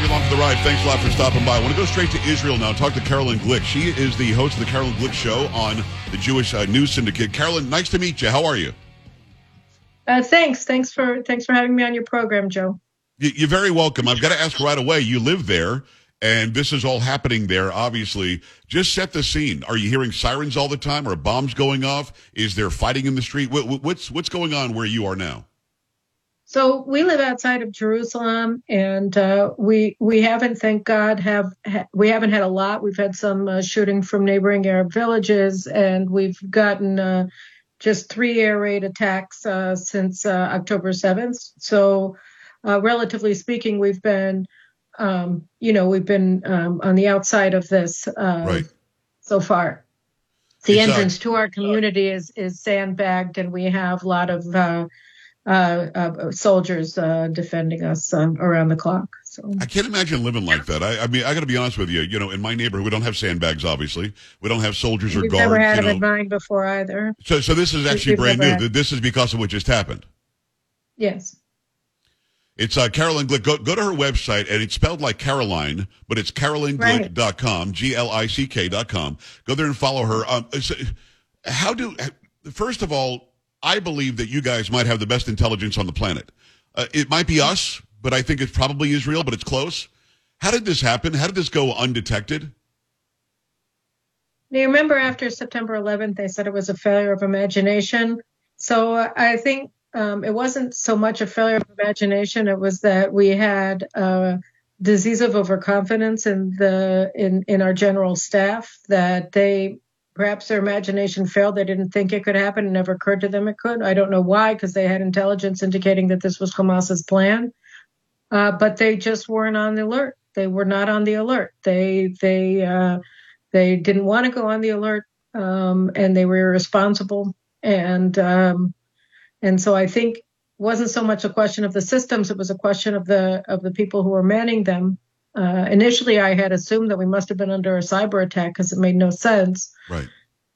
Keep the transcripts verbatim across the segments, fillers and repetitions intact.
you're along for the ride. Thanks a lot for stopping by. I want to go straight to Israel now. Talk to Caroline Glick. She is the host of the Caroline Glick Show on the Jewish uh, News Syndicate. Caroline, nice to meet you. How are you? Uh, thanks. Thanks for thanks for having me on your program, Joe. You're very welcome. I've got to ask right away. You live there, and this is all happening there, obviously. Just set the scene. Are you hearing sirens all the time? Are bombs going off? Is there fighting in the street? What, what's what's going on where you are now? So we live outside of Jerusalem, and uh, we we haven't, thank God, have ha- we haven't had a lot. We've had some uh, shooting from neighboring Arab villages, and we've gotten uh, just three air raid attacks uh, since uh, October seventh. So, uh, relatively speaking, we've been, um, you know, we've been um, on the outside of this uh, right. so far. The exactly. entrance to our community is is sandbagged, and we have a lot of. Uh, Uh, uh, soldiers uh, defending us um, around the clock. So I can't imagine living like that. I, I mean, I got to be honest with you. You know, in my neighborhood, we don't have sandbags. Obviously, we don't have soldiers or We've guards. Never had you know. It in mind before either. So, so this is actually We've brand new. Had. This is because of what just happened. Yes. It's uh, Caroline Glick. Go, go to her website, and it's spelled like Caroline, but it's caroline glick dot com, right. G L I C K dot com. Go there and follow her. Um, so how do? First of all. I believe that you guys might have the best intelligence on the planet. Uh, it might be us, but I think it's probably Israel, but it's close. How did this happen? How did this go undetected? Now, you remember after September eleventh, they said it was a failure of imagination. So uh, I think um, it wasn't so much a failure of imagination. It was that we had a disease of overconfidence in the in, in our general staff that they... Perhaps their imagination failed. They didn't think it could happen. It never occurred to them it could. I don't know why, because they had intelligence indicating that this was Hamas's plan. Uh, but they just weren't on the alert. They were not on the alert. They they uh, they didn't want to go on the alert, um, and they were irresponsible. And um, and so I think it wasn't so much a question of the systems. It was a question of the of the people who were manning them. Uh, initially, I had assumed that we must have been under a cyber attack because it made no sense. Right.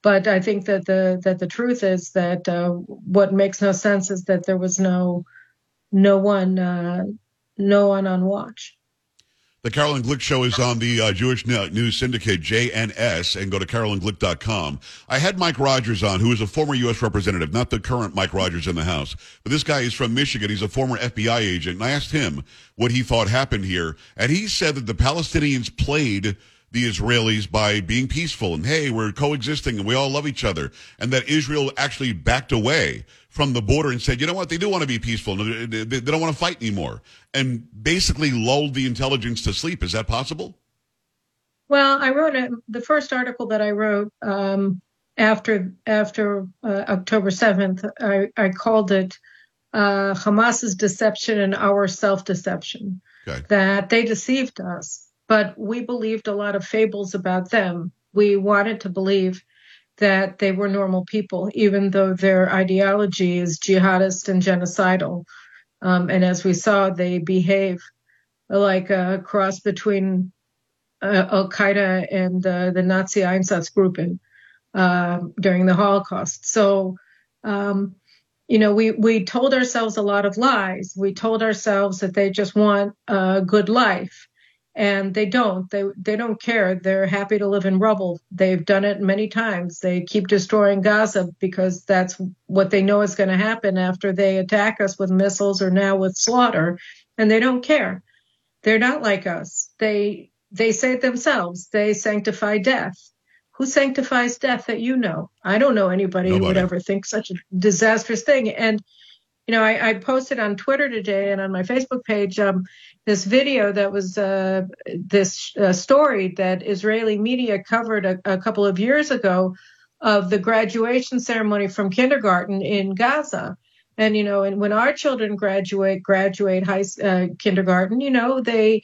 But I think that the that the truth is that uh, what makes no sense is that there was no no one uh, no one on watch. The Caroline Glick Show is on the uh, Jewish News Syndicate, J N S, and go to caroline glick dot com. I had Mike Rogers on, who is a former U S representative, not the current Mike Rogers in the House. But this guy is from Michigan. He's a former F B I agent. And I asked him what he thought happened here. And he said that the Palestinians played the Israelis by being peaceful. And, hey, we're coexisting and we all love each other. And that Israel actually backed away from the border and said, you know what, they do want to be peaceful. They don't want to fight anymore. And basically lulled the intelligence to sleep. Is that possible? Well, I wrote a, the first article that I wrote um, after after uh, October seventh, I, I called it uh, Hamas's Deception and Our Self-Deception, okay. That they deceived us. But we believed a lot of fables about them. We wanted to believe that they were normal people, even though their ideology is jihadist and genocidal. Um, and as we saw, they behave like a cross between uh, Al-Qaeda and uh, the Nazi Einsatzgruppen uh, during the Holocaust. So, um, you know, we, we told ourselves a lot of lies. We told ourselves that they just want a good life. And they don't. They they don't care. They're happy to live in rubble. They've done it many times. They keep destroying Gaza because that's what they know is going to happen after they attack us with missiles or now with slaughter. And they don't care. They're not like us. They they say it themselves. They sanctify death. Who sanctifies death that you know? I don't know anybody Nobody. Who would ever think such a disastrous thing. And you know, I, I posted on Twitter today and on my Facebook page um, this video that was uh, this uh, story that Israeli media covered a, a couple of years ago of the graduation ceremony from kindergarten in Gaza. And, you know, and when our children graduate, graduate high uh, kindergarten, you know, they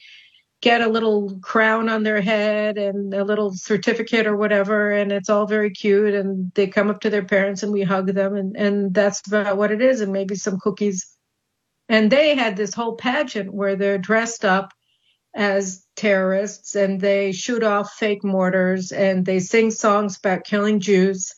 get a little crown on their head and a little certificate or whatever. And it's all very cute. And they come up to their parents and we hug them. And, and that's about what it is. And maybe some cookies. And they had this whole pageant where they're dressed up as terrorists and they shoot off fake mortars and they sing songs about killing Jews.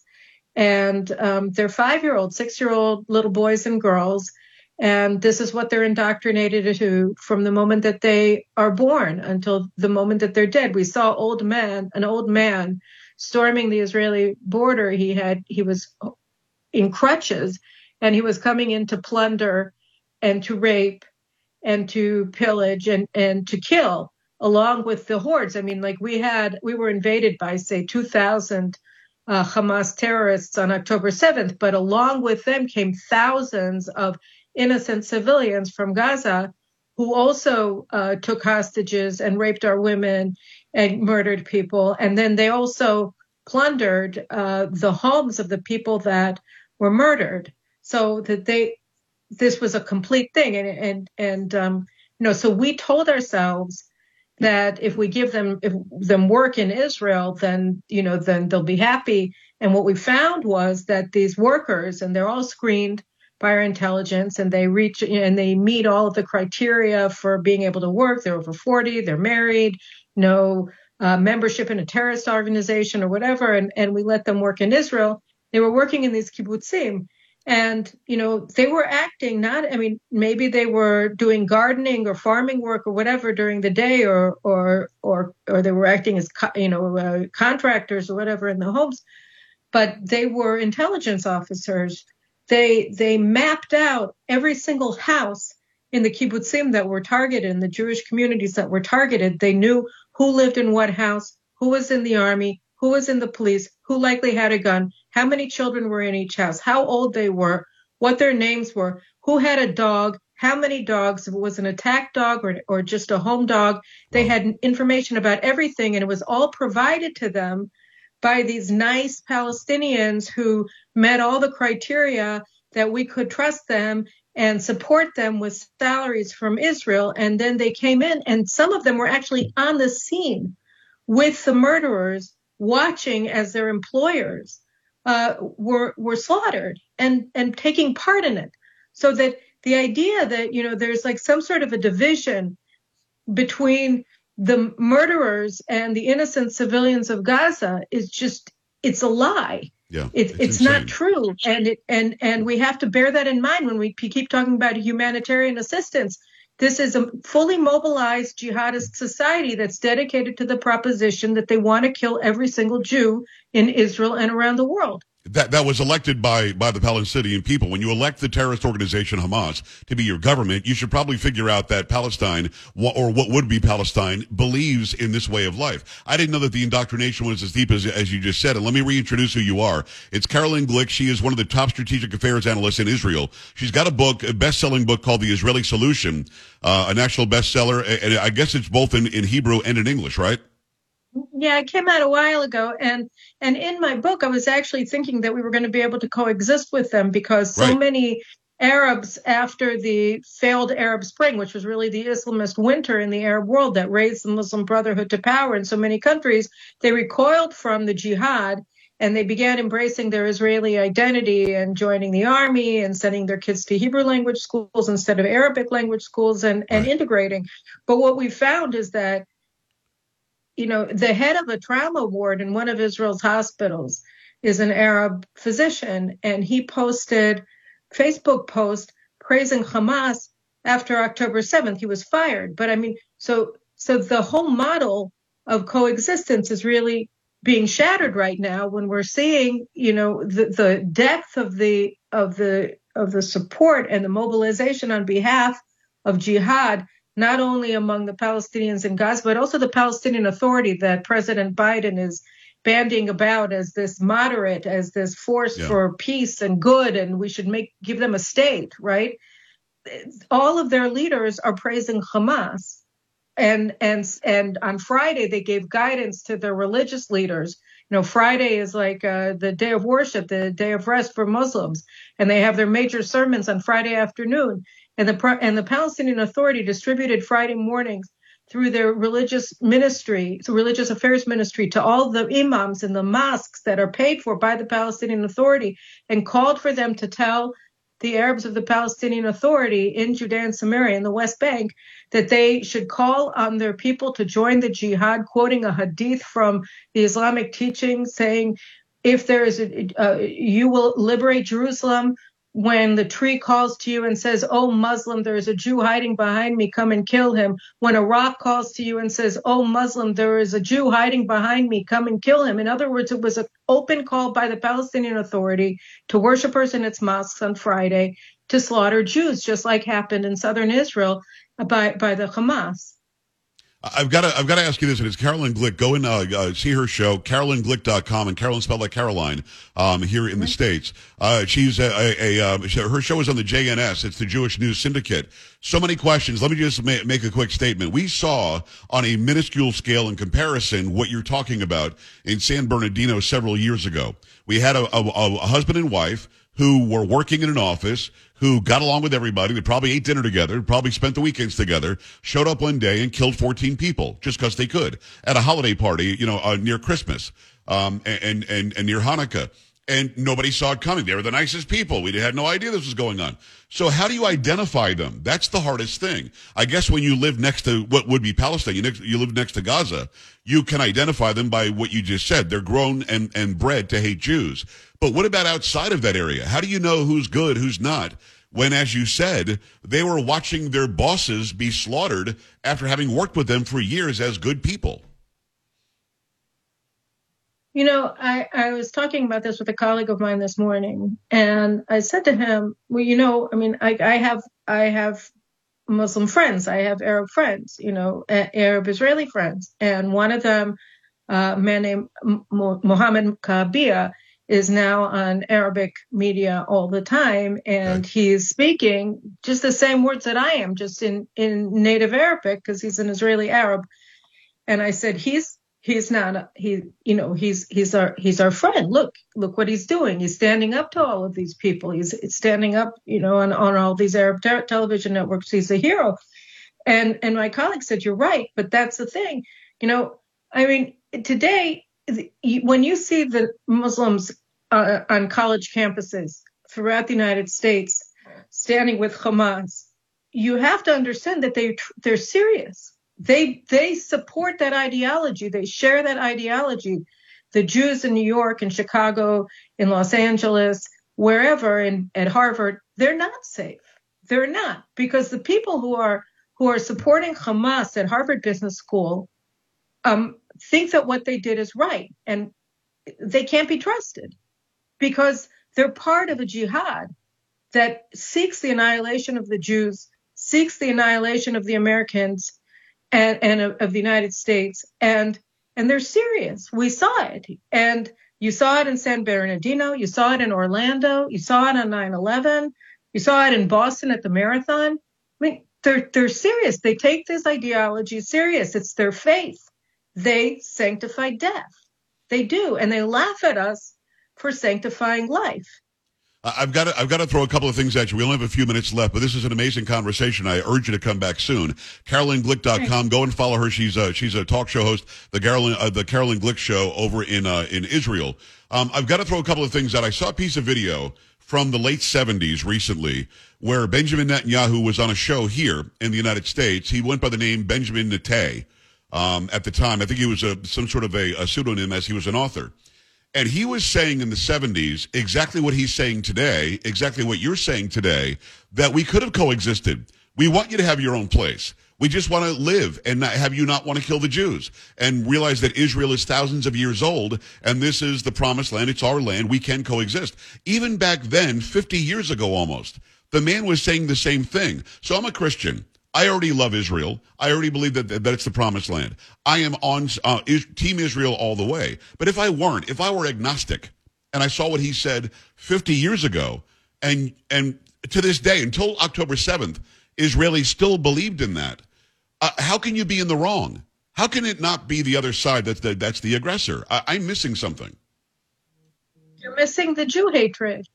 And um, they're five year old, six year old little boys and girls. And this is what they're indoctrinated to from the moment that they are born until the moment that they're dead. We saw old man, an old man storming the Israeli border. He had he was in crutches, and he was coming in to plunder and to rape and to pillage and, and to kill, along with the hordes. I mean, like we had, we were invaded by, say, two thousand uh, Hamas terrorists on October seventh, but along with them came thousands of innocent civilians from Gaza who also uh, took hostages and raped our women and murdered people. And then they also plundered uh, the homes of the people that were murdered. So that they, this was a complete thing. And, and, and um, you know, so we told ourselves that if we give them if them work in Israel, then, you know, then they'll be happy. And what we found was that these workers, and they're all screened by our intelligence, and they reach and they meet all of the criteria for being able to work. They're over forty, they're married, no uh, membership in a terrorist organization or whatever. And, and we let them work in Israel. They were working in these kibbutzim. And, you know, they were acting not, I mean, maybe they were doing gardening or farming work or whatever during the day, or or or, or they were acting as, you know, uh, contractors or whatever in the homes. But they were intelligence officers. They they mapped out every single house in the kibbutzim that were targeted, in the Jewish communities that were targeted. They knew who lived in what house, who was in the army, who was in the police, who likely had a gun, how many children were in each house, how old they were, what their names were, who had a dog, how many dogs, if it was an attack dog or, or just a home dog. They had information about everything, and it was all provided to them by these nice Palestinians who met all the criteria that we could trust them and support them with salaries from Israel. And then they came in, and some of them were actually on the scene with the murderers, watching as their employers uh, were were slaughtered and, and taking part in it. So that the idea that, you know, there's like some sort of a division between the murderers and the innocent civilians of Gaza is just, it's a lie. Yeah, it, it's it's not true. And it, and and we have to bear that in mind when we keep talking about humanitarian assistance. This is a fully mobilized jihadist society that's dedicated to the proposition that they want to kill every single Jew in Israel and around the world. That that was elected by, by the Palestinian people. When you elect the terrorist organization Hamas to be your government, you should probably figure out that Palestine, or what would be Palestine, believes in this way of life. I didn't know that the indoctrination was as deep as, as you just said. And let me reintroduce who you are. It's Caroline Glick. She is one of the top strategic affairs analysts in Israel. She's got a book, a best-selling book called The Israeli Solution, uh, a national bestseller. And I guess it's both in, in Hebrew and in English, right? Yeah, it came out a while ago, and and in my book, I was actually thinking that we were going to be able to coexist with them, because so right. many Arabs after the failed Arab Spring, which was really the Islamist winter in the Arab world that raised the Muslim Brotherhood to power in so many countries, they recoiled from the jihad, and they began embracing their Israeli identity and joining the army and sending their kids to Hebrew language schools instead of Arabic language schools and, and right. integrating. But what we found is that, you know, the head of a trauma ward in one of Israel's hospitals is an Arab physician, and he posted Facebook post praising Hamas after October seventh. He was fired. But I mean, so so the whole model of coexistence is really being shattered right now when we're seeing, you know, the, the depth of the of the of the support and the mobilization on behalf of jihad, not only among the Palestinians in Gaza, but also the Palestinian Authority that President Biden is bandying about as this moderate, as this force yeah. for peace and good, and we should make give them a state, right? All of their leaders are praising Hamas. And and and on Friday, they gave guidance to their religious leaders. You know, Friday is like uh, the day of worship, the day of rest for Muslims, and they have their major sermons on Friday afternoon. And the, and the Palestinian Authority distributed Friday mornings through their religious ministry, so religious affairs ministry, to all the imams in the mosques that are paid for by the Palestinian Authority, and called for them to tell the Arabs of the Palestinian Authority in Judea and Samaria and the West Bank that they should call on their people to join the jihad, quoting a hadith from the Islamic teaching saying, if there is a, uh, you will liberate Jerusalem when the tree calls to you and says, "Oh, Muslim, there is a Jew hiding behind me, come and kill him." When a rock calls to you and says, "Oh, Muslim, there is a Jew hiding behind me, come and kill him." In other words, it was an open call by the Palestinian Authority to worshipers in its mosques on Friday to slaughter Jews, just like happened in southern Israel by, by the Hamas. I've got to I've got to ask you this, and it's Caroline Glick. Go and uh, uh, see her show, Caroline Glick dot com, and Caroline spelled like Caroline um, here in the States. Uh, she's a, a, a uh, her show is on the J N S. It's the Jewish News Syndicate. So many questions. Let me just ma- make a quick statement. We saw on a minuscule scale in comparison what you're talking about in San Bernardino several years ago. We had a, a, a husband and wife who were working in an office, who got along with everybody. They probably ate dinner together, probably spent the weekends together, showed up one day and killed fourteen people just because they could at a holiday party, you know, uh, near Christmas um, and, and, and near Hanukkah. And nobody saw it coming. They were the nicest people. We had no idea this was going on. So how do you identify them? That's the hardest thing. I guess when you live next to what would be Palestine, you, next, you live next to Gaza, you can identify them by what you just said. They're grown and, and bred to hate Jews. But what about outside of that area? How do you know who's good, who's not, when, as you said, they were watching their bosses be slaughtered after having worked with them for years as good people? You know, I, I was talking about this with a colleague of mine this morning, and I said to him, well, you know, I mean, I, I have I have Muslim friends. I have Arab friends, you know, Arab Israeli friends. And one of them, uh, a man named Mohamed Kabia, is now on Arabic media all the time. And right. He's speaking just the same words that I am, just in, in native Arabic, because he's an Israeli Arab. And I said, he's He's not, he, you know, he's, he's our, he's our friend. Look, look what he's doing. He's standing up to all of these people. He's standing up, you know, on, on all these Arab te- television networks. He's a hero. And, and my colleague said, you're right, but that's the thing. You know, I mean, today, when you see the Muslims uh, on college campuses throughout the United States standing with Hamas, you have to understand that they, they're serious. They they support that ideology. They share that ideology. The Jews in New York, in Chicago, in Los Angeles, wherever, in at Harvard, they're not safe. They're not, because the people who are who are supporting Hamas at Harvard Business School um, think that what they did is right, and they can't be trusted because they're part of a jihad that seeks the annihilation of the Jews, seeks the annihilation of the Americans. And, and of the United States, and and they're serious. We saw it, and you saw it in San Bernardino, you saw it in Orlando, you saw it on nine eleven, you saw it in Boston at the marathon. I mean, they're they're serious. They take this ideology serious. It's their faith. They sanctify death. They do, and they laugh at us for sanctifying life. I've got to, I've got to throw a couple of things at you. We only have a few minutes left, but this is an amazing conversation. I urge you to come back soon. Caroline Glick dot com. Go and follow her. She's a, she's a talk show host, the Caroline, uh, the Caroline Glick Show over in, uh, in Israel. Um, I've got to throw a couple of things out. I saw a piece of video from the late seventies recently where Benjamin Netanyahu was on a show here in the United States. He went by the name Benjamin Netay. Um, at the time, I think he was a, some sort of a, a pseudonym, as he was an author. And he was saying in the seventies exactly what he's saying today, exactly what you're saying today, that we could have coexisted. We want you to have your own place. We just want to live and not have you not want to kill the Jews, and realize that Israel is thousands of years old, and this is the promised land. It's our land. We can coexist. Even back then, fifty years ago almost, the man was saying the same thing. So I'm a Christian. I already love Israel. I already believe that, that it's the promised land. I am on uh, is, Team Israel all the way. But if I weren't, if I were agnostic, and I saw what he said fifty years ago, and and to this day, until October seventh, Israelis still believed in that, uh, how can you be in the wrong? How can it not be the other side that's the, that's the aggressor? I, I'm missing something. You're missing the Jew hatred.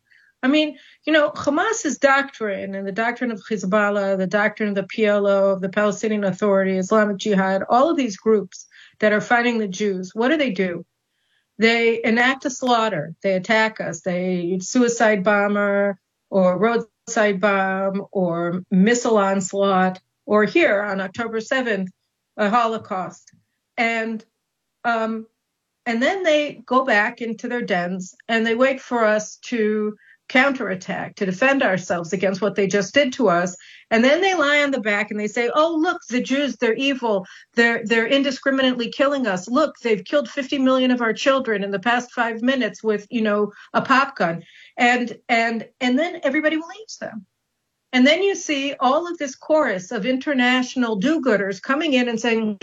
I mean, you know, Hamas's doctrine and the doctrine of Hezbollah, the doctrine of the P L O, of the Palestinian Authority, Islamic Jihad, all of these groups that are fighting the Jews, what do they do? They enact a slaughter. They attack us. They suicide bomber or roadside bomb or missile onslaught, or here on October seventh, a Holocaust. And um, and then they go back into their dens and they wait for us to counterattack, to defend ourselves against what they just did to us. And then they lie on the back and they say, oh, look, the Jews, they're evil. They're they're indiscriminately killing us. Look, they've killed fifty million of our children in the past five minutes with, you know, a pop gun. And and and then everybody believes them. And then you see all of this chorus of international do-gooders coming in and saying,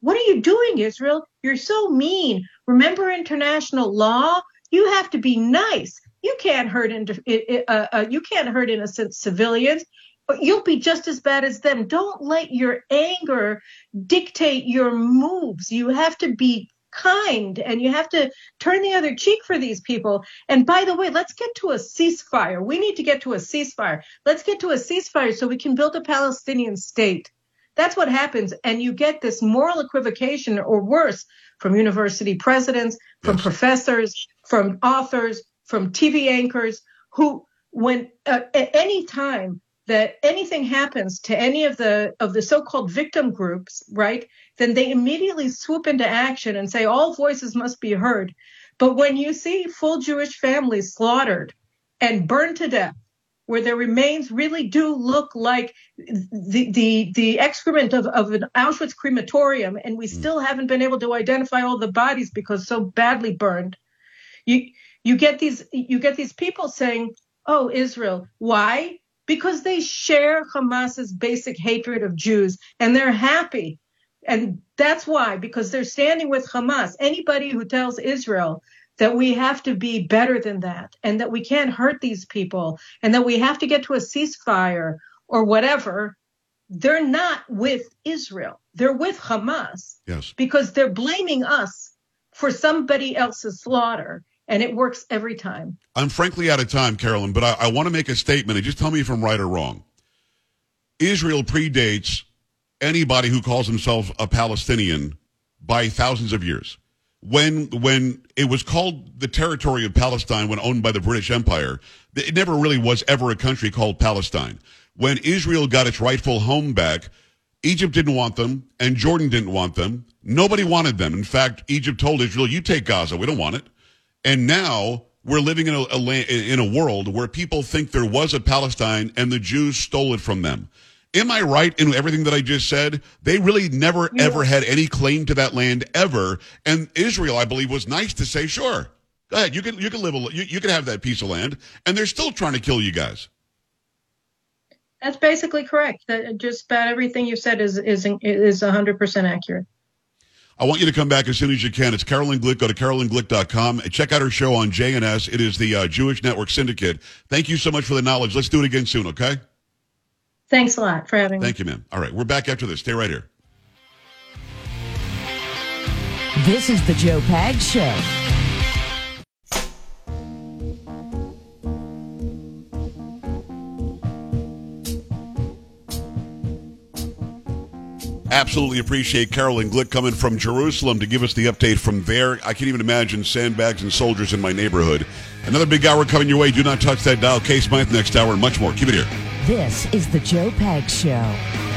what are you doing, Israel? You're so mean. Remember international law? You have to be nice. You can't hurt uh, uh, you can't hurt innocent civilians, but you'll be just as bad as them. Don't let your anger dictate your moves. You have to be kind and you have to turn the other cheek for these people. And by the way, let's get to a ceasefire. We need to get to a ceasefire. Let's get to a ceasefire so we can build a Palestinian state. That's what happens. And you get this moral equivocation or worse from university presidents, from yes. professors, from authors, from T V anchors who, when uh, at any time that anything happens to any of the of the so-called victim groups, right, then they immediately swoop into action and say all voices must be heard. But when you see full Jewish families slaughtered and burned to death, where their remains really do look like the the, the excrement of, of an Auschwitz crematorium, and we still haven't been able to identify all the bodies because so badly burned, you you get these you get these people saying, oh, Israel, why? Because they share Hamas's basic hatred of Jews, and they're happy. And that's why, because they're standing with Hamas. Anybody who tells Israel that we have to be better than that, and that we can't hurt these people, and that we have to get to a ceasefire or whatever, they're not with Israel. They're with Hamas. Yes. Because they're blaming us for somebody else's slaughter. And it works every time. I'm frankly out of time, Caroline, but I, I want to make a statement. And just tell me if I'm right or wrong. Israel predates anybody who calls himself a Palestinian by thousands of years. When when it was called the territory of Palestine, when owned by the British Empire, it never really was ever a country called Palestine. When Israel got its rightful home back, Egypt didn't want them, and Jordan didn't want them. Nobody wanted them. In fact, Egypt told Israel, you take Gaza. We don't want it. And now we're living in a, a land, in a world where people think there was a Palestine and the Jews stole it from them. Am I right in everything that I just said? They really never, yeah. ever had any claim to that land ever. And Israel, I believe, was nice to say, sure, go ahead. You can, you can live, a, you, you can have that piece of land. And they're still trying to kill you guys. That's basically correct. That, just about everything you said is, is, is one hundred percent accurate. I want you to come back as soon as you can. It's Caroline Glick. Go to caroline glick dot com. Check out her show on J N S. It is the uh, Jewish Network Syndicate. Thank you so much for the knowledge. Let's do it again soon, okay? Thanks a lot for having me. Thank you, ma'am. All right, we're back after this. Stay right here. This is the Joe Pags Show. Absolutely appreciate Caroline Glick coming from Jerusalem to give us the update from there. I can't even imagine sandbags and soldiers in my neighborhood. Another big hour coming your way. Do not touch that dial. Case Smythe next hour and much more. Keep it here. This is the Joe Pags Show.